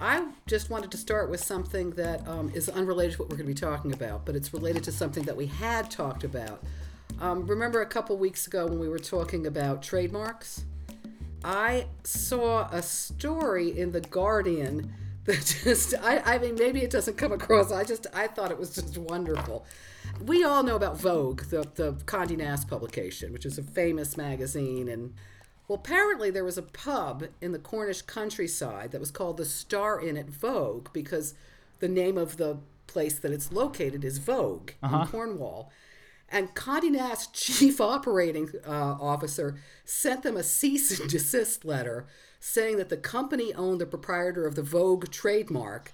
I just wanted to start with something that is unrelated to what we're going to be talking about, but it's related to something that we had talked about. Remember a couple weeks ago when we were talking about trademarks? I saw a story in The Guardian that just, I mean, maybe it doesn't come across, I thought it was just wonderful. We all know about Vogue, the Condé Nast publication, which is a famous magazine, and well, apparently there was a pub in the Cornish countryside that was called the Star Inn at Vogue because the name of the place that it's located is Vogue in Cornwall. And Condé Nast chief operating officer sent them a cease and desist letter saying that the company owned the proprietor of the Vogue trademark,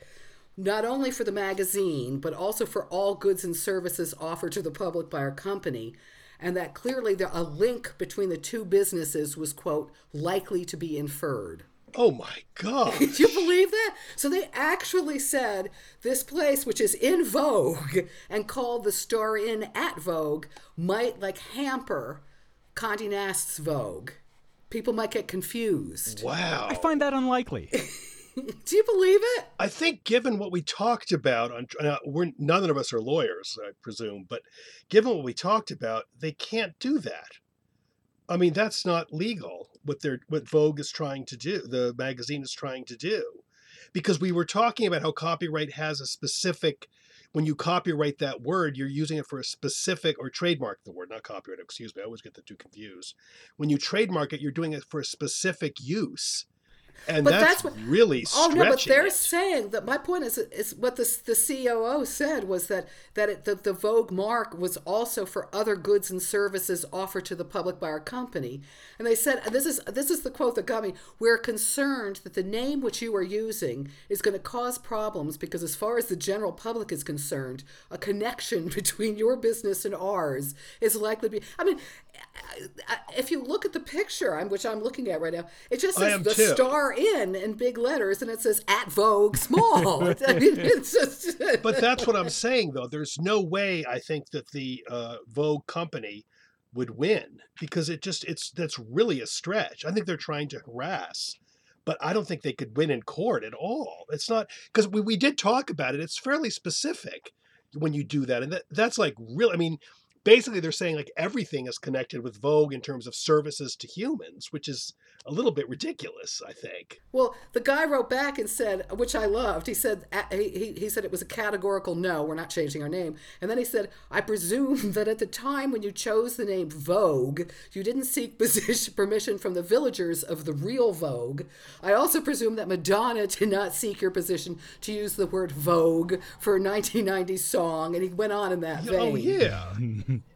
not only for the magazine, but also for all goods and services offered to the public by our company. And that clearly a link between the two businesses was, quote, likely to be inferred. Oh, my God. Did you believe that? So they actually said this place, which is in Vogue and called the Star Inn at Vogue, might, like, hamper Condé Nast's Vogue. People might get confused. Wow. I find that unlikely. Do you believe it? I think given what we talked about, none of us are lawyers, I presume, but given what we talked about, they can't do that. I mean, that's not legal, what Vogue is trying to do, the magazine is trying to do. Because we were talking about how copyright has a specific, when you copyright that word, you're using it for a specific, or trademark the word, not copyright, excuse me, I always get the two confused. When you trademark it, you're doing it for a specific use. And but that's what, really stretching. Oh no, but they're saying that my point is what the COO said was that the Vogue mark was also for other goods and services offered to the public by our company. And they said, and this is the quote that got me, we're concerned that the name which you are using is going to cause problems because as far as the general public is concerned, a connection between your business and ours is likely to be, I mean, if you look at the picture, which I'm looking at right now, it just says the Star Inn in big letters, and it says at Vogue small. I mean, it's just but that's what I'm saying, though. There's no way I think that the Vogue company would win because that's really a stretch. I think they're trying to harass, but I don't think they could win in court at all. It's not because we did talk about it. It's fairly specific when you do that, and that's like real. I mean. Basically, they're saying like everything is connected with Vogue in terms of services to humans, which is a little bit ridiculous, I think. Well, the guy wrote back and said, which I loved, he said he said it was a categorical no, we're not changing our name. And then he said, I presume that at the time when you chose the name Vogue, you didn't seek permission from the villagers of the real Vogue. I also presume that Madonna did not seek your permission to use the word Vogue for a 1990s song. And he went on in that vein. Oh, yeah.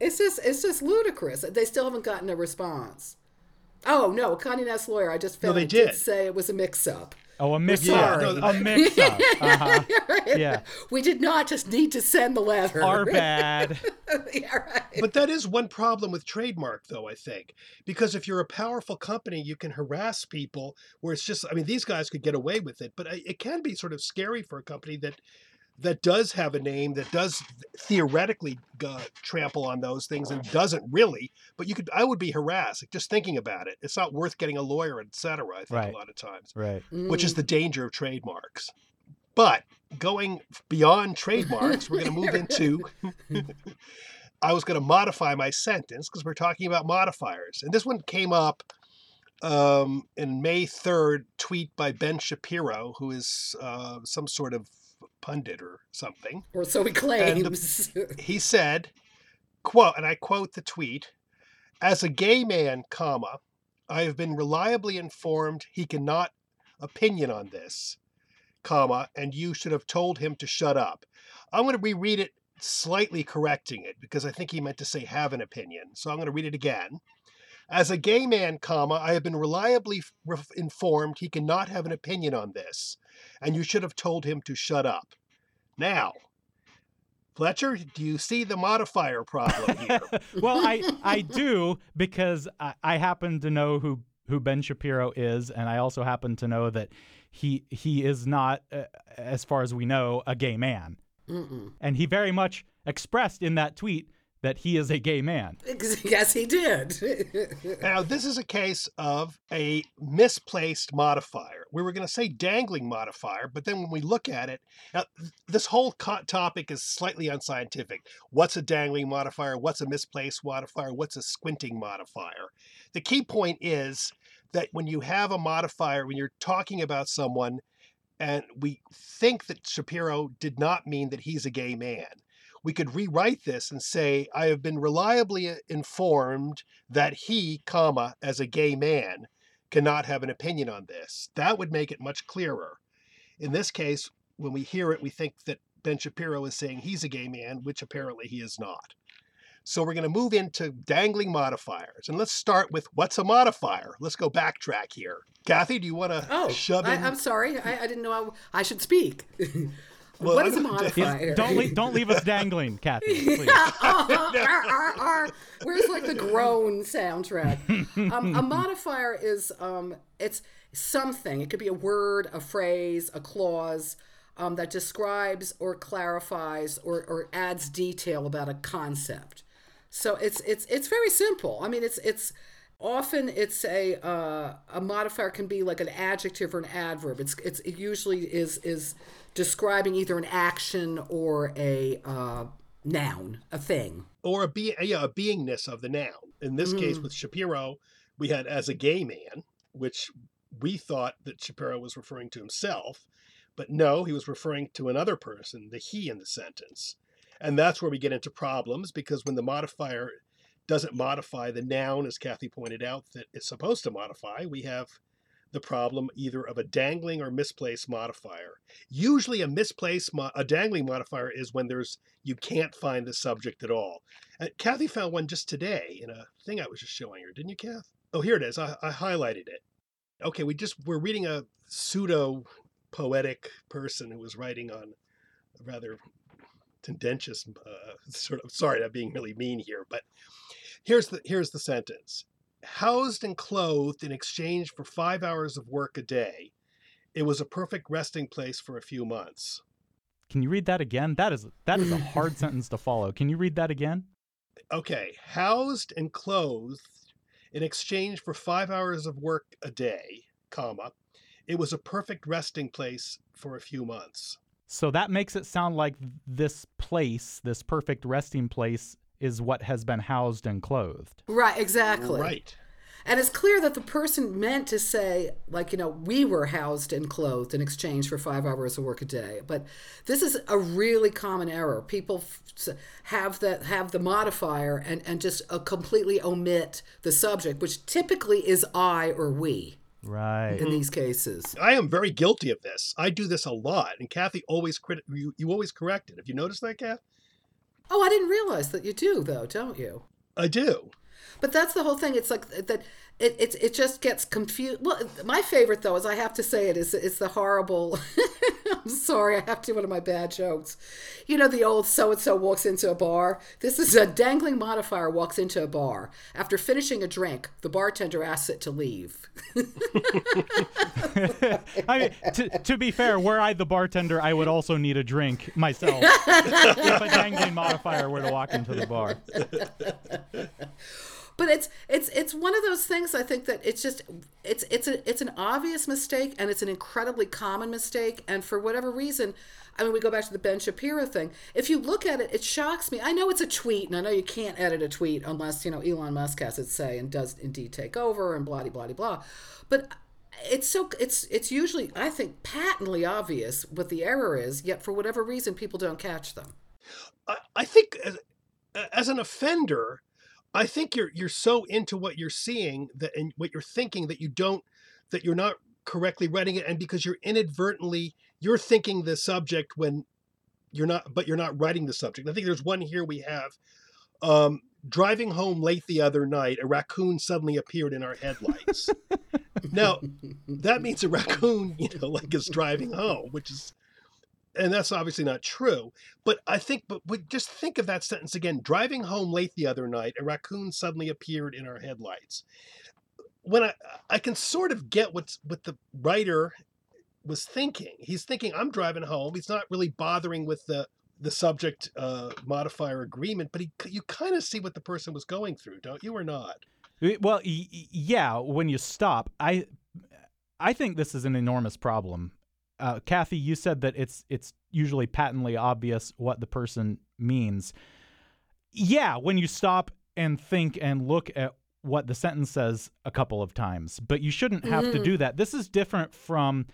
It's just ludicrous. They still haven't gotten a response. Oh no, Condé Nast lawyer. I just found no, did say it was a mix-up. Oh, a mix-up. Yeah, a mix-up. Uh-huh. Right. Yeah. We did not just need to send the letter. Our bad. Yeah, right. But that is one problem with trademark, though, I think, because if you're a powerful company, you can harass people. Where it's just, I mean, these guys could get away with it, but it can be sort of scary for a company that does have a name that does theoretically trample on those things and doesn't really, but I would be harassed like, just thinking about it. It's not worth getting a lawyer, et cetera, I think right. A lot of times, right? Mm. Which is the danger of trademarks. But going beyond trademarks, we're going to move into, I was going to modify my sentence because we're talking about modifiers. And this one came up in May 3rd tweet by Ben Shapiro, who is some sort of pundit or something. Or so he claims. He said, quote, and I quote the tweet, as a gay man, comma, I have been reliably informed he cannot opinion on this, comma, and you should have told him to shut up. I'm going to reread it, slightly correcting it, because I think he meant to say have an opinion. So I'm going to read it again. As a gay man, comma, I have been reliably informed he cannot have an opinion on this, and you should have told him to shut up. Now, Fletcher, do you see the modifier problem here? Well, I do, because I happen to know who Ben Shapiro is, and I also happen to know that he is not, as far as we know, a gay man. Mm-mm. And he very much expressed in that tweet that he is a gay man. Yes, he did. Now, this is a case of a misplaced modifier. We were going to say dangling modifier, but then when we look at it, now, this whole topic is slightly unscientific. What's a dangling modifier? What's a misplaced modifier? What's a squinting modifier? The key point is that when you have a modifier, when you're talking about someone, and we think that Shapiro did not mean that he's a gay man, we could rewrite this and say, I have been reliably informed that he, comma, as a gay man, cannot have an opinion on this. That would make it much clearer. In this case, when we hear it, we think that Ben Shapiro is saying he's a gay man, which apparently he is not. So we're going to move into dangling modifiers. And let's start with what's a modifier? Let's go backtrack here. Kathy, do you want to shove in? I'm sorry. I didn't know I should speak. Well, what is a modifier? Don't leave us dangling, Kathy, please. Where's like the groan soundtrack? A modifier is, it's something. It could be a word, a phrase, a clause that describes or clarifies or adds detail about a concept. So it's very simple. I mean, it's often it's a modifier can be like an adjective or an adverb. It usually is describing either an action or a noun, a thing, or a beingness of the noun. In this case, with Shapiro, we had as a gay man, which we thought that Shapiro was referring to himself, but no, he was referring to another person, the he in the sentence, and that's where we get into problems, because when the modifier doesn't modify the noun, as Kathy pointed out, that it's supposed to modify, we have the problem either of a dangling or misplaced modifier. Usually a dangling modifier is when you can't find the subject at all. And Kathy found one just today in a thing I was just showing her, didn't you, Kath? Oh, here it is. I highlighted it. Okay, we're reading a pseudo-poetic person who was writing on a rather tendentious sort of, sorry, I'm being really mean here, but here's the sentence. Housed and clothed in exchange for 5 hours of work a day, it was a perfect resting place for a few months. Can you read that again? That is a hard sentence to follow. Can you read that again? Okay. Housed and clothed in exchange for 5 hours of work a day, comma, it was a perfect resting place for a few months. So that makes it sound like this place, this perfect resting place, is what has been housed and clothed. Right, exactly. Right. And it's clear that the person meant to say, like, you know, we were housed and clothed in exchange for 5 hours of work a day. But this is a really common error. People have the modifier and just completely omit the subject, which typically is I or we. Right. In these cases. I am very guilty of this. I do this a lot. And Kathy always, you always correct it. Have you noticed that, Kath? Oh, I didn't realize that you do, though, don't you? I do. But that's the whole thing. It's like that. It just gets confused. Well, my favorite, though, is I have to say it is the horrible. I'm sorry, I have to do one of my bad jokes. You know, the old so-and-so walks into a bar. This is a dangling modifier walks into a bar. After finishing a drink, the bartender asks it to leave. I mean, to be fair, were I the bartender, I would also need a drink myself if a dangling modifier were to walk into the bar. But it's one of those things, I think, that it's an obvious mistake, and it's an incredibly common mistake. And for whatever reason, I mean, we go back to the Ben Shapiro thing. If you look at it, it shocks me. I know it's a tweet, and I know you can't edit a tweet unless, you know, Elon Musk has its say and does indeed take over and blah, blah, blah. But it's usually, I think, patently obvious what the error is, yet for whatever reason, people don't catch them. I think as an offender, I think you're so into what you're seeing that and what you're thinking that you're not correctly writing it, and because you're thinking the subject when you're not, but you're not writing the subject. I think there's one here we have driving home late the other night, a raccoon suddenly appeared in our headlights. Now, that means a raccoon, you know, like is driving home, which is, and that's obviously not true. But I think, but just think of that sentence again, driving home late the other night, a raccoon suddenly appeared in our headlights. When I can sort of get what the writer was thinking. He's thinking, I'm driving home. He's not really bothering with the subject modifier agreement, but you kind of see what the person was going through, don't you, or not? Well, yeah, when you stop. I think this is an enormous problem. Kathy, you said that it's usually patently obvious what the person means. Yeah, when you stop and think and look at what the sentence says a couple of times, but you shouldn't have to do that. This is different from,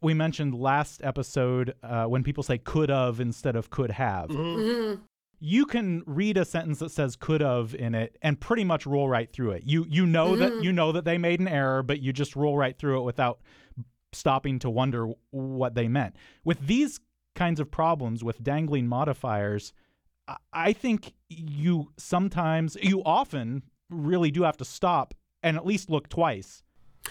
we mentioned last episode when people say could of instead of could have. Mm-hmm. You can read a sentence that says could of in it and pretty much roll right through it. You know that you know that they made an error, but you just roll right through it without stopping to wonder what they meant. With these kinds of problems with dangling modifiers, I think you often really do have to stop and at least look twice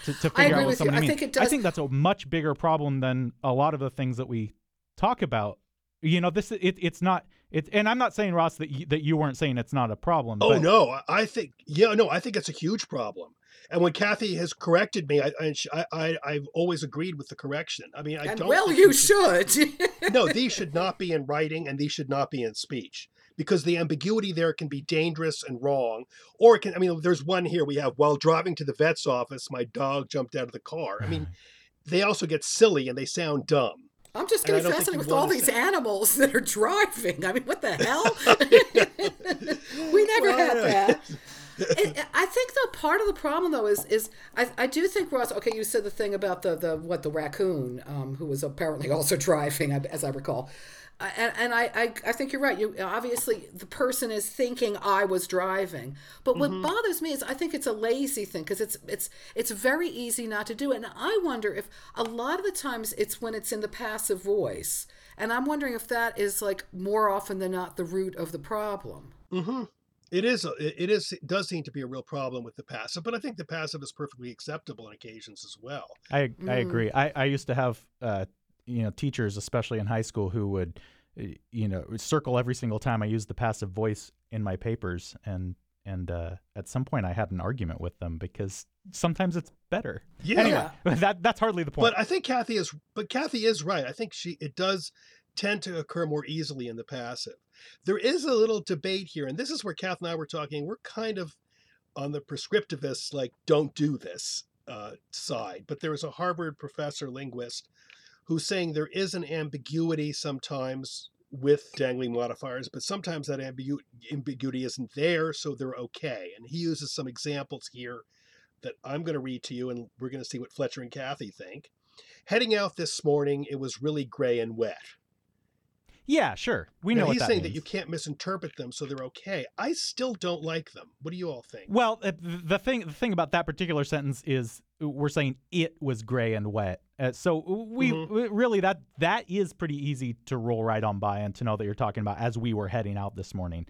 to figure out what somebody means. I think that's a much bigger problem than a lot of the things that we talk about. You know, it's not, and I'm not saying, Ross, that you weren't saying it's not a problem. Oh, but no, I think it's a huge problem. And when Kathy has corrected me, I've always agreed with the correction. I mean, you should. No, these should not be in writing and these should not be in speech, because the ambiguity there can be dangerous and wrong. Or it can, I mean, there's one here we have, while driving to the vet's office, my dog jumped out of the car. I mean, they also get silly and they sound dumb. I'm just getting fascinated with all these animals that are driving. I mean, what the hell? We never had that. I think, though, part of the problem, though, is I do think, Ross, okay, you said the thing about the raccoon, who was apparently also driving, as I recall. And I think you're right. Obviously, the person is thinking I was driving. But what bothers me is I think it's a lazy thing, because it's very easy not to do it. And I wonder if a lot of the times it's when it's in the passive voice. And I'm wondering if that is, like, more often than not the root of the problem. Mm-hmm. It does seem to be a real problem with the passive, but I think the passive is perfectly acceptable on occasions as well. I agree. I used to have teachers, especially in high school, who would, circle every single time I used the passive voice in my papers. And at some point I had an argument with them because sometimes it's better. Yeah. Anyway, that's hardly the point. But I think Kathy is right. I think it does tend to occur more easily in the passive. There is a little debate here, and this is where Kath and I were talking. We're kind of on the prescriptivist, like, don't do this side. But there was a Harvard professor, linguist, who's saying there is an ambiguity sometimes with dangling modifiers, but sometimes that ambiguity isn't there, so they're okay. And he uses some examples here that I'm going to read to you, and we're going to see what Fletcher and Kathy think. Heading out this morning, it was really gray and wet. Yeah, sure. We know what that means. He's saying that you can't misinterpret them, so they're okay. I still don't like them. What do you all think? Well, the thing about that particular sentence is we're saying it was gray and wet. So that is pretty easy to roll right on by and to know that you're talking about as we were heading out this morning.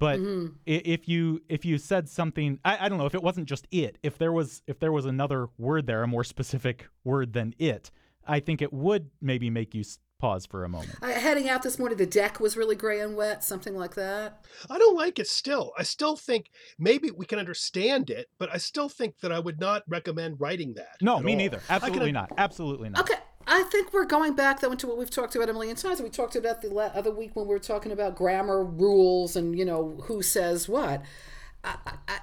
But if you said something, I don't know, if it wasn't just it, if there was another word there, a more specific word than it, I think it would maybe make you pause for a moment. Heading out this morning, the deck was really gray and wet, something like that. I don't like it still. I still think maybe we can understand it, but I still think that I would not recommend writing that. No, me neither. Absolutely not. Okay. I think we're going back, though, into what we've talked about a million times. We talked about the other week when we were talking about grammar rules and, who says what.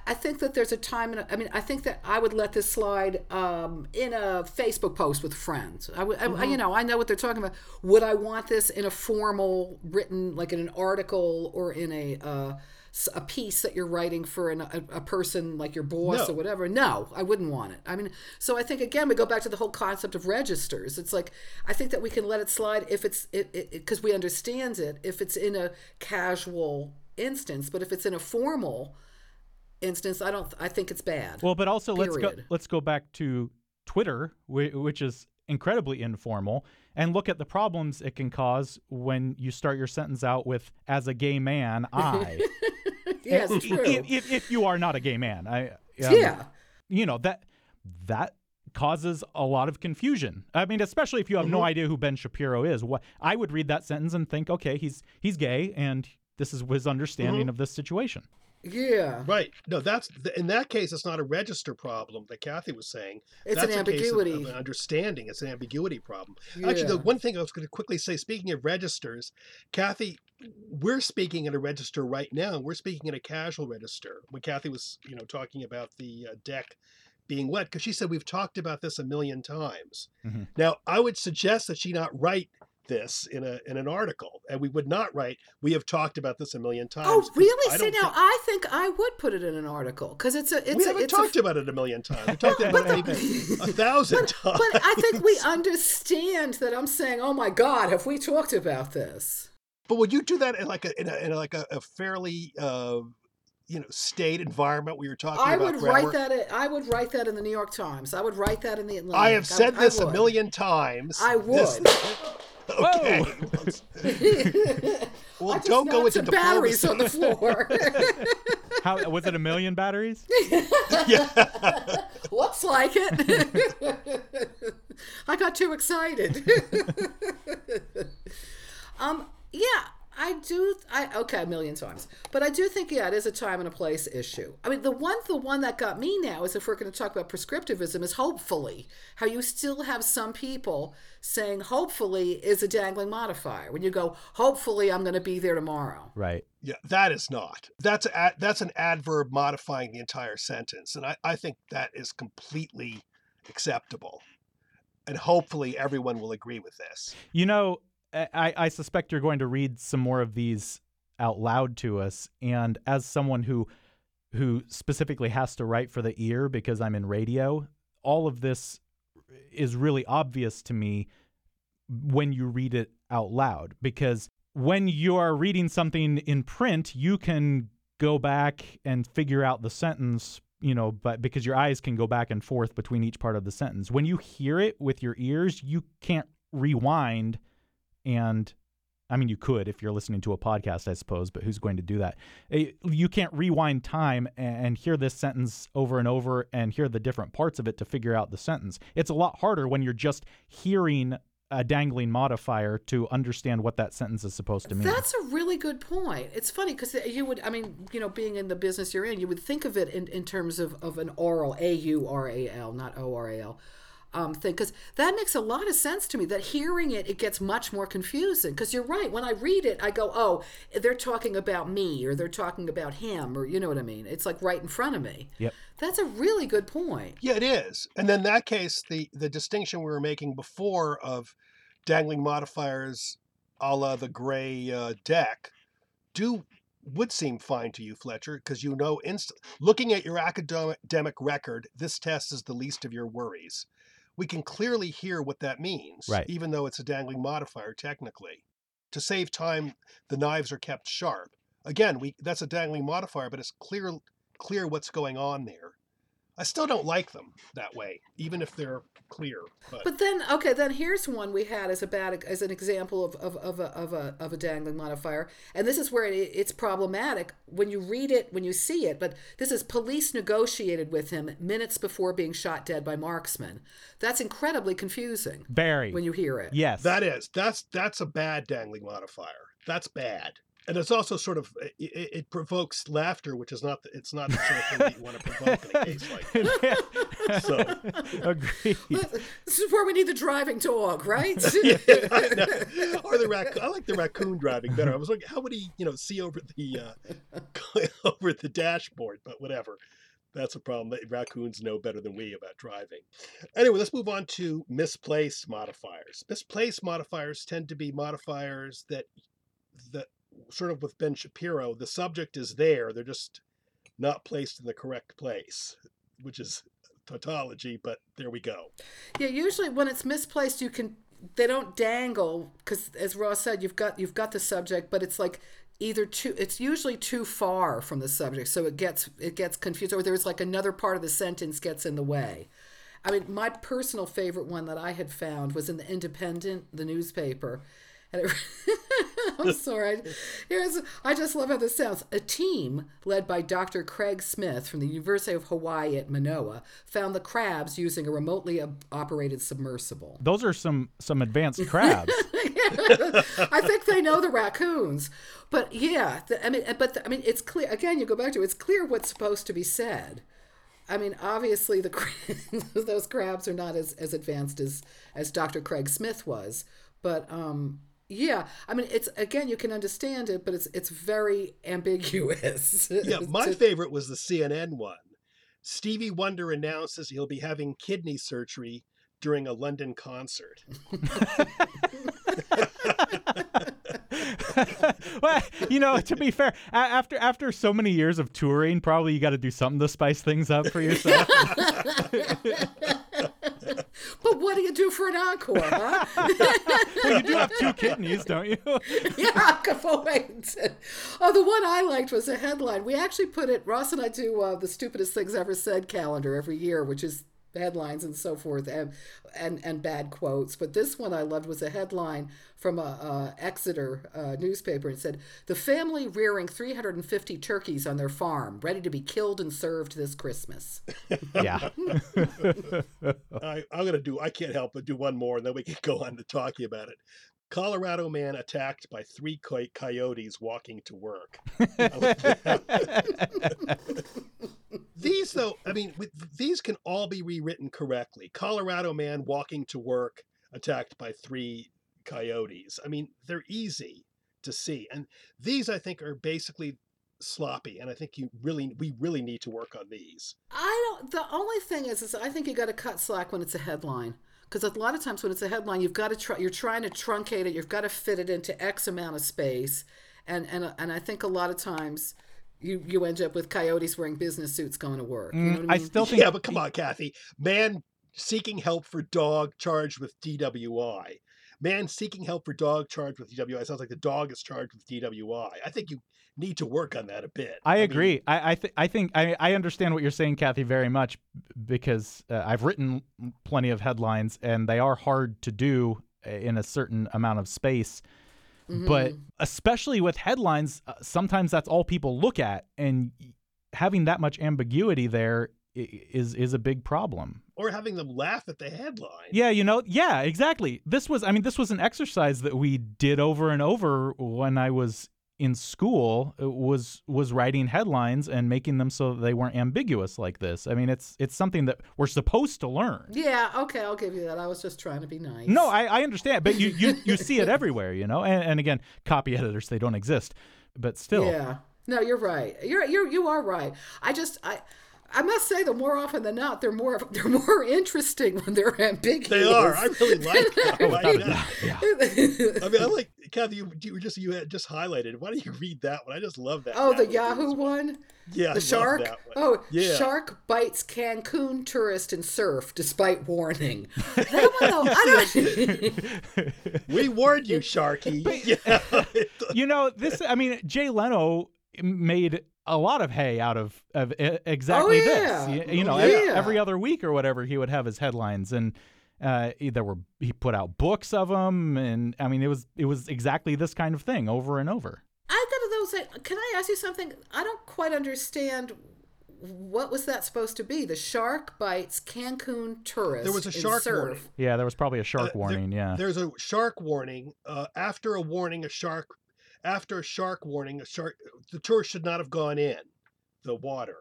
I think that there's a time, I think that I would let this slide in a Facebook post with friends. I know what they're talking about. Would I want this in a formal written, like in an article or in a piece that you're writing for a person like your boss or whatever? No, I wouldn't want it. I mean, so I think, again, we go back to the whole concept of registers. It's like, I think that we can let it slide if it's, because we understand it, if it's in a casual instance, but if it's in a formal instance, I think it's bad. Well, but also let's go back to Twitter, which is incredibly informal, and look at the problems it can cause when you start your sentence out with, as a gay man, I. Yes, true. If you are not a gay man, you know that causes a lot of confusion. I mean, especially if you have no idea who Ben Shapiro is. What I would read that sentence and think, okay, he's gay, and this is his understanding of this situation. Yeah. Right. No, that's in that case, it's not a register problem that Kathy was saying. It's that's an ambiguity. Case of understanding. It's an ambiguity problem. Yeah. Actually, the one thing I was going to quickly say, speaking of registers, Kathy, we're speaking in a register right now. We're speaking in a casual register. When Kathy was, talking about the deck being wet, because she said we've talked about this a million times. Mm-hmm. Now, I would suggest that she not write this in an article, and we would not write, we have talked about this a million times. Oh, really? See, now I think I would put it in an article, because we haven't talked about it a million times. We talked about it maybe 1,000 times. But I think we understand that. I'm saying, oh my God, have we talked about this? But would you do that in a fairly state environment where you're talking about grammar? I would write that in the New York Times. I would write that in the Atlantic. I have said this a million times. I would. Okay. Well, don't go into the batteries on the floor. How was it? 1 million batteries? Yeah. Looks like it. I got too excited. Yeah, I do. A million times, but I do think it is a time and a place issue. I mean, the one that got me now is, if we're going to talk about prescriptivism, is hopefully how you still have some people saying hopefully is a dangling modifier when you go hopefully I'm going to be there tomorrow. Right. Yeah, that is not. That's an adverb modifying the entire sentence, and I think that is completely acceptable, and hopefully everyone will agree with this. I suspect you're going to read some more of these out loud to us. And as someone who specifically has to write for the ear because I'm in radio, all of this is really obvious to me when you read it out loud. Because when you are reading something in print, you can go back and figure out the sentence, but because your eyes can go back and forth between each part of the sentence. When you hear it with your ears, you can't rewind. And I mean, you could if you're listening to a podcast, I suppose, but who's going to do that? You can't rewind time and hear this sentence over and over and hear the different parts of it to figure out the sentence. It's a lot harder when you're just hearing a dangling modifier to understand what that sentence is supposed to mean. That's a really good point. It's funny because being in the business you're in, you would think of it in terms of an oral, A-U-R-A-L, not O-R-A-L. Thing, because that makes a lot of sense to me, that hearing it gets much more confusing, because you're right, when I read it I go, oh, they're talking about me, or they're talking about him, or you know what I mean, it's like right in front of me. Yep. That's a really good point. Yeah, it is. And then in that case, the distinction we were making before of dangling modifiers a la the gray deck would seem fine to you, Fletcher, because looking at your academic record, this test is the least of your worries. We can clearly hear what that means, right, even though it's a dangling modifier technically. To save time, the knives are kept sharp. Again, that's a dangling modifier, but it's clear what's going on there. I still don't like them that way, even if they're clear. But then, okay, then here's one we had as an example of a dangling modifier, and this is where it's problematic when you read it, when you see it. But this is: police negotiated with him minutes before being shot dead by marksmen. That's incredibly confusing. Very. When you hear it. Yes. That is. That's a bad dangling modifier. That's bad. And it's also sort of, it provokes laughter, which is not the sort of thing that you want to provoke in a case like that. So. Agreed. This is where we need the driving dog, right? Yeah, I know. Or the raccoon. I like the raccoon driving better. I was like, how would he, see over over the dashboard? But whatever. That's a problem that raccoons know better than we about driving. Anyway, let's move on to misplaced modifiers. Misplaced modifiers tend to be modifiers that sort of with Ben Shapiro, the subject is there, they're just not placed in the correct place, which is tautology, but there we go. Yeah, usually when it's misplaced, they don't dangle, because as Ross said, you've got the subject, but it's like it's usually too far from the subject, so it gets confused, or there's like another part of the sentence gets in the way. I mean, my personal favorite one that I had found was in the Independent, the newspaper, and it I'm sorry. I just love how this sounds. A team led by Dr. Craig Smith from the University of Hawaii at Manoa found the crabs using a remotely operated submersible. Those are some advanced crabs. I think they know the raccoons. But yeah, I mean, it's clear. Again, you go back to it's clear what's supposed to be said. I mean, obviously, those crabs are not as advanced as Dr. Craig Smith was. But yeah, I mean, it's, again, you can understand it, but it's very ambiguous. Yeah, my favorite was the CNN one. Stevie Wonder announces he'll be having kidney surgery during a London concert. Well, you know, to be fair, after so many years of touring, probably you got to do something to spice things up for yourself. But what do you do for an encore, huh? Well, you do have two kidneys, don't you? Yeah, wait. Oh, the one I liked was a headline. We actually put it, Ross and I do the Stupidest Things Ever Said calendar every year, which is headlines and so forth and bad quotes. But this one I loved was a headline from a Exeter newspaper. It said, "The family rearing 350 turkeys on their farm, ready to be killed and served this Christmas." Yeah. I can't help but do one more and then we can go on to talking about it. Colorado man attacked by three coyotes walking to work. These, though, I mean, these can all be rewritten correctly. Colorado man walking to work attacked by three coyotes. I mean, they're easy to see. And these, I think, are basically sloppy. And I think we really need to work on these. The only thing is I think you got to cut slack when it's a headline. Because a lot of times when it's a headline, you're trying to truncate it. You've got to fit it into X amount of space. And I think a lot of times you end up with coyotes wearing business suits going to work. You know what I mean? I still think... Yeah, but come on, Kathy. Man seeking help for dog charged with DWI. Man seeking help for dog charged with DWI. It sounds like the dog is charged with DWI. I think you need to work on that a bit. I agree. Mean, I think I understand what you're saying, Kathy, very much, because I've written plenty of headlines and they are hard to do in a certain amount of space. Mm-hmm. But especially with headlines, sometimes that's all people look at, and having that much ambiguity there is a big problem. Or having them laugh at the headline. Yeah, you know, yeah, exactly. This was an exercise that we did over and over when I was in school, was writing headlines and making them so that they weren't ambiguous like this. I mean, it's something that we're supposed to learn. Yeah, okay, I'll give you that. I was just trying to be nice. No, I understand, but you see it everywhere, you know. And again, copy editors, they don't exist, but still. Yeah, no, you're right. You are right. I must say that more often than not, they're more interesting when they're ambiguous. They are. I really like that. I mean, I like, Kathy, you just highlighted. Why don't you read that one? I just love that. Oh, the Yahoo one? Yeah, the shark. That one. Oh, yeah. Shark bites Cancun tourist and surf despite warning. That one, though, I don't. We warned you, Sharky. You know this. I mean, Jay Leno made a lot of hay out of exactly this. You know, every other week or whatever, he would have his headlines, and he put out books of them, and I mean, it was exactly this kind of thing over and over. I thought of those. Can I ask you something? I don't quite understand. What was that supposed to be? The shark bites Cancun tourists. There was a shark warning. Yeah, there was probably a shark warning. Yeah, there's a shark warning. After a shark warning, the tourist should not have gone in the water.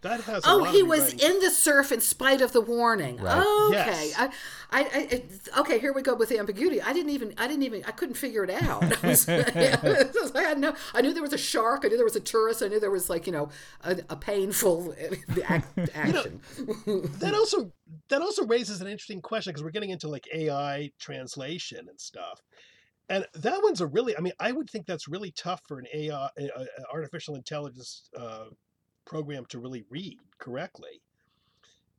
That has. Oh, he was in the surf in spite of the warning. Right. Okay, yes. Okay. Here we go with the ambiguity. I couldn't figure it out. I knew there was a shark. I knew there was a tourist. I knew there was a painful action. You know, that also raises an interesting question, because we're getting into AI translation and stuff. And that one's I would think that's really tough for an AI, artificial intelligence program to really read correctly.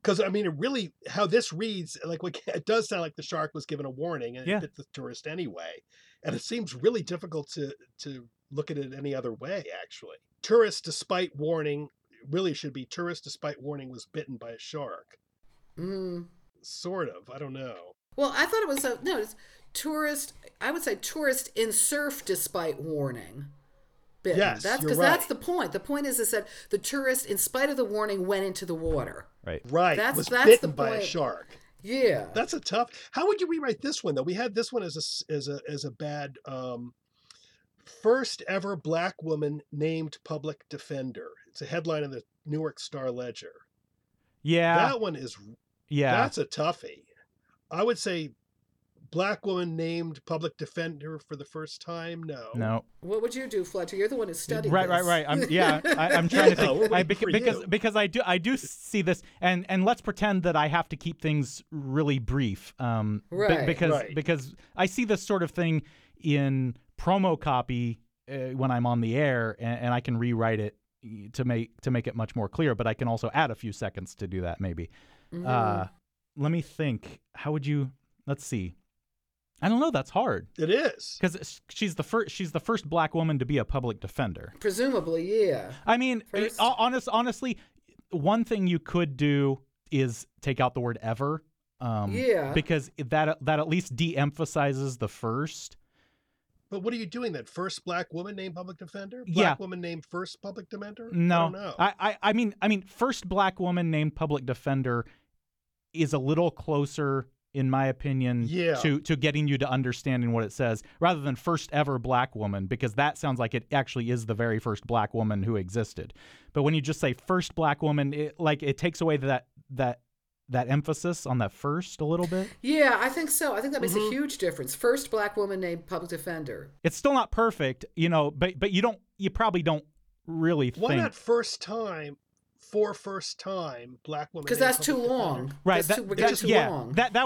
Because, I mean, it really, how this reads, it does sound like the shark was given a warning and it bit the tourist anyway. And it seems really difficult to look at it any other way, actually. Tourist despite warning, really should be tourist despite warning was bitten by a shark. Mm. Sort of, I don't know. Well, I thought it was, tourist, I would say tourist in surf despite warning. Bitten. Yes, that's because right. That's the point. The point is that the tourist, in spite of the warning, went into the water. Right. Right. That's bitten the by point. A shark. Yeah. That's a tough. How would you rewrite this one though? We had this one as a bad first ever black woman named public defender. It's a headline in the Newark Star Ledger. Yeah. That one is. Yeah. That's a toughie. I would say. Black woman named public defender for the first time? No. No. What would you do, Fletcher? You're the one who studied this. Right. I'm trying to think. Because I do see this, and let's pretend that I have to keep things really brief. Because I see this sort of thing in promo copy when I'm on the air, and I can rewrite it to make it much more clear. But I can also add a few seconds to do that, maybe. Mm-hmm. Let me think. How would you? Let's see. I don't know. That's hard. It is. Because she's the first black woman to be a public defender. Presumably, yeah. I mean, honestly, one thing you could do is take out the word ever. Yeah. Because that at least de-emphasizes the first. But what are you doing? That first black woman named public defender? Black woman named first public defender? No. I don't know. I mean, first black woman named public defender is a little closer, in my opinion, to getting you to understanding what it says, rather than first ever black woman, because that sounds like it actually is the very first black woman who existed. But when you just say first black woman, it takes away that emphasis on that first a little bit. Yeah, I think so. I think that makes a huge difference. First black woman named public defender. It's still not perfect, but you probably don't really think. Why not first time? For first time black woman, because that's too long, right? That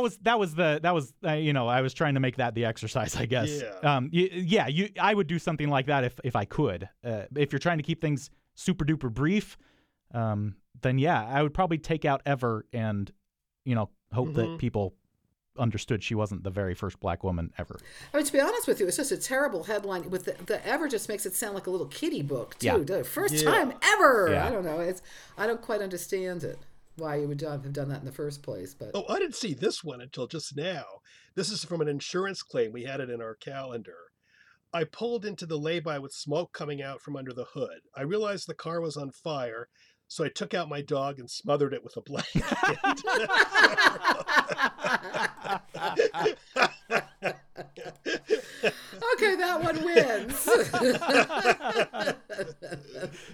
was I was trying to make that the exercise, I guess. I would do something like that if I could. If you're trying to keep things super duper brief, then I would probably take out ever and hope that people understood she wasn't the very first black woman ever. I mean, to be honest with you, it's just a terrible headline. With the ever just makes it sound like a little kiddie book too. Yeah. First time ever. Yeah. I don't know. I don't quite understand it. Why you would have done that in the first place? But I didn't see this one until just now. This is from an insurance claim. We had it in our calendar. I pulled into the lay-by with smoke coming out from under the hood. I realized the car was on fire. So I took out my dog and smothered it with a blanket. Okay, that one wins.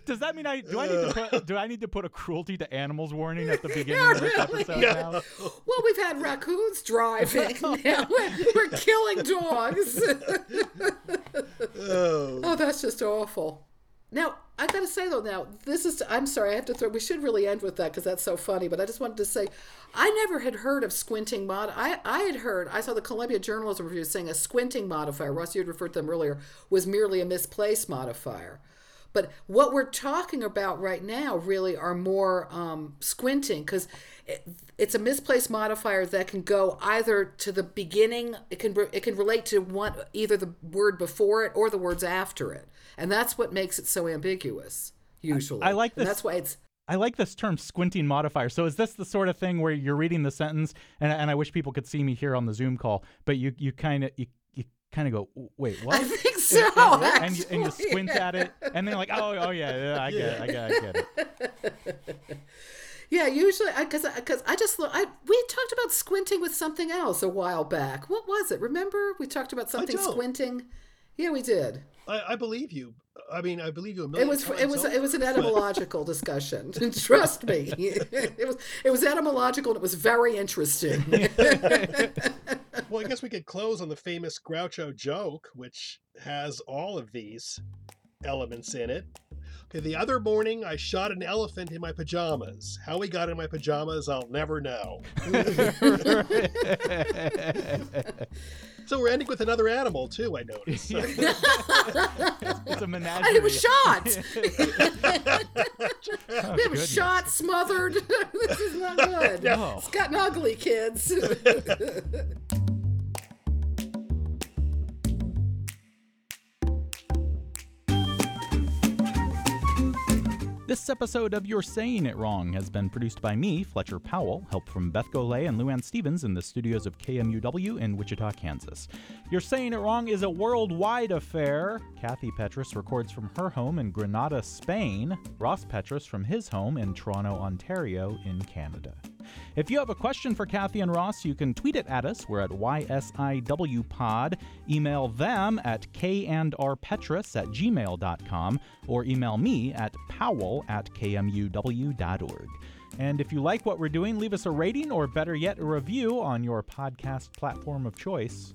Does that mean do I need to put a cruelty to animals warning at the beginning of this episode? No. Now? Well, we've had raccoons driving. Now we're killing dogs. Oh, that's just awful. Now, I got to say, though, I'm sorry, I have to throw, we should really end with that because that's so funny, but I just wanted to say, I never had heard of squinting mod. I saw the Columbia Journalism Review saying a squinting modifier, Ross, you had referred to them earlier, was merely a misplaced modifier. But what we're talking about right now really are more squinting, because it's a misplaced modifier that can go either to the beginning, it can relate to either the word before it or the words after it. And that's what makes it so ambiguous, usually. I like this. And that's why I like this term, squinting modifier. So is this the sort of thing where you're reading the sentence, and I wish people could see me here on the Zoom call, but you kind of go, wait, what? I think so. And you squint at it, and then you're like, I get it. Yeah, usually, we talked about squinting with something else a while back. What was it? Remember, we talked about something squinting. Yeah, we did. I believe you. I mean, I believe you a million times. It was an etymological discussion. Trust me, it was etymological, and it was very interesting. Well, I guess we could close on the famous Groucho joke, which has all of these elements in it. Okay, the other morning I shot an elephant in my pajamas. How he got in my pajamas, I'll never know. So we're ending with another animal too, I noticed. It's a menagerie. And it was shot. We have shot, smothered. This is not good. No. It's gotten ugly, kids. This episode of You're Saying It Wrong has been produced by me, Fletcher Powell, help from Beth Golay and Luann Stevens in the studios of KMUW in Wichita, Kansas. You're Saying It Wrong is a worldwide affair. Kathy Petras records from her home in Granada, Spain. Ross Petras from his home in Toronto, Ontario in Canada. If you have a question for Kathy and Ross, you can tweet it at us. We're at YSIWpod. Email them at kandrpetras@gmail.com or email me at powell@kmuw.org. And if you like what we're doing, leave us a rating or better yet, a review on your podcast platform of choice.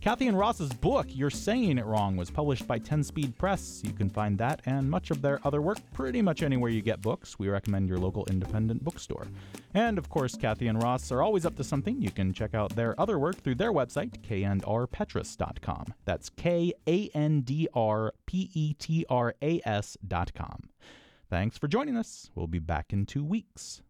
Kathy and Ross's book, You're Saying It Wrong, was published by 10 Speed Press. You can find that and much of their other work pretty much anywhere you get books. We recommend your local independent bookstore. And, of course, Kathy and Ross are always up to something. You can check out their other work through their website, kandrpetras.com. That's KANDRPETRAS.com. Thanks for joining us. We'll be back in 2 weeks.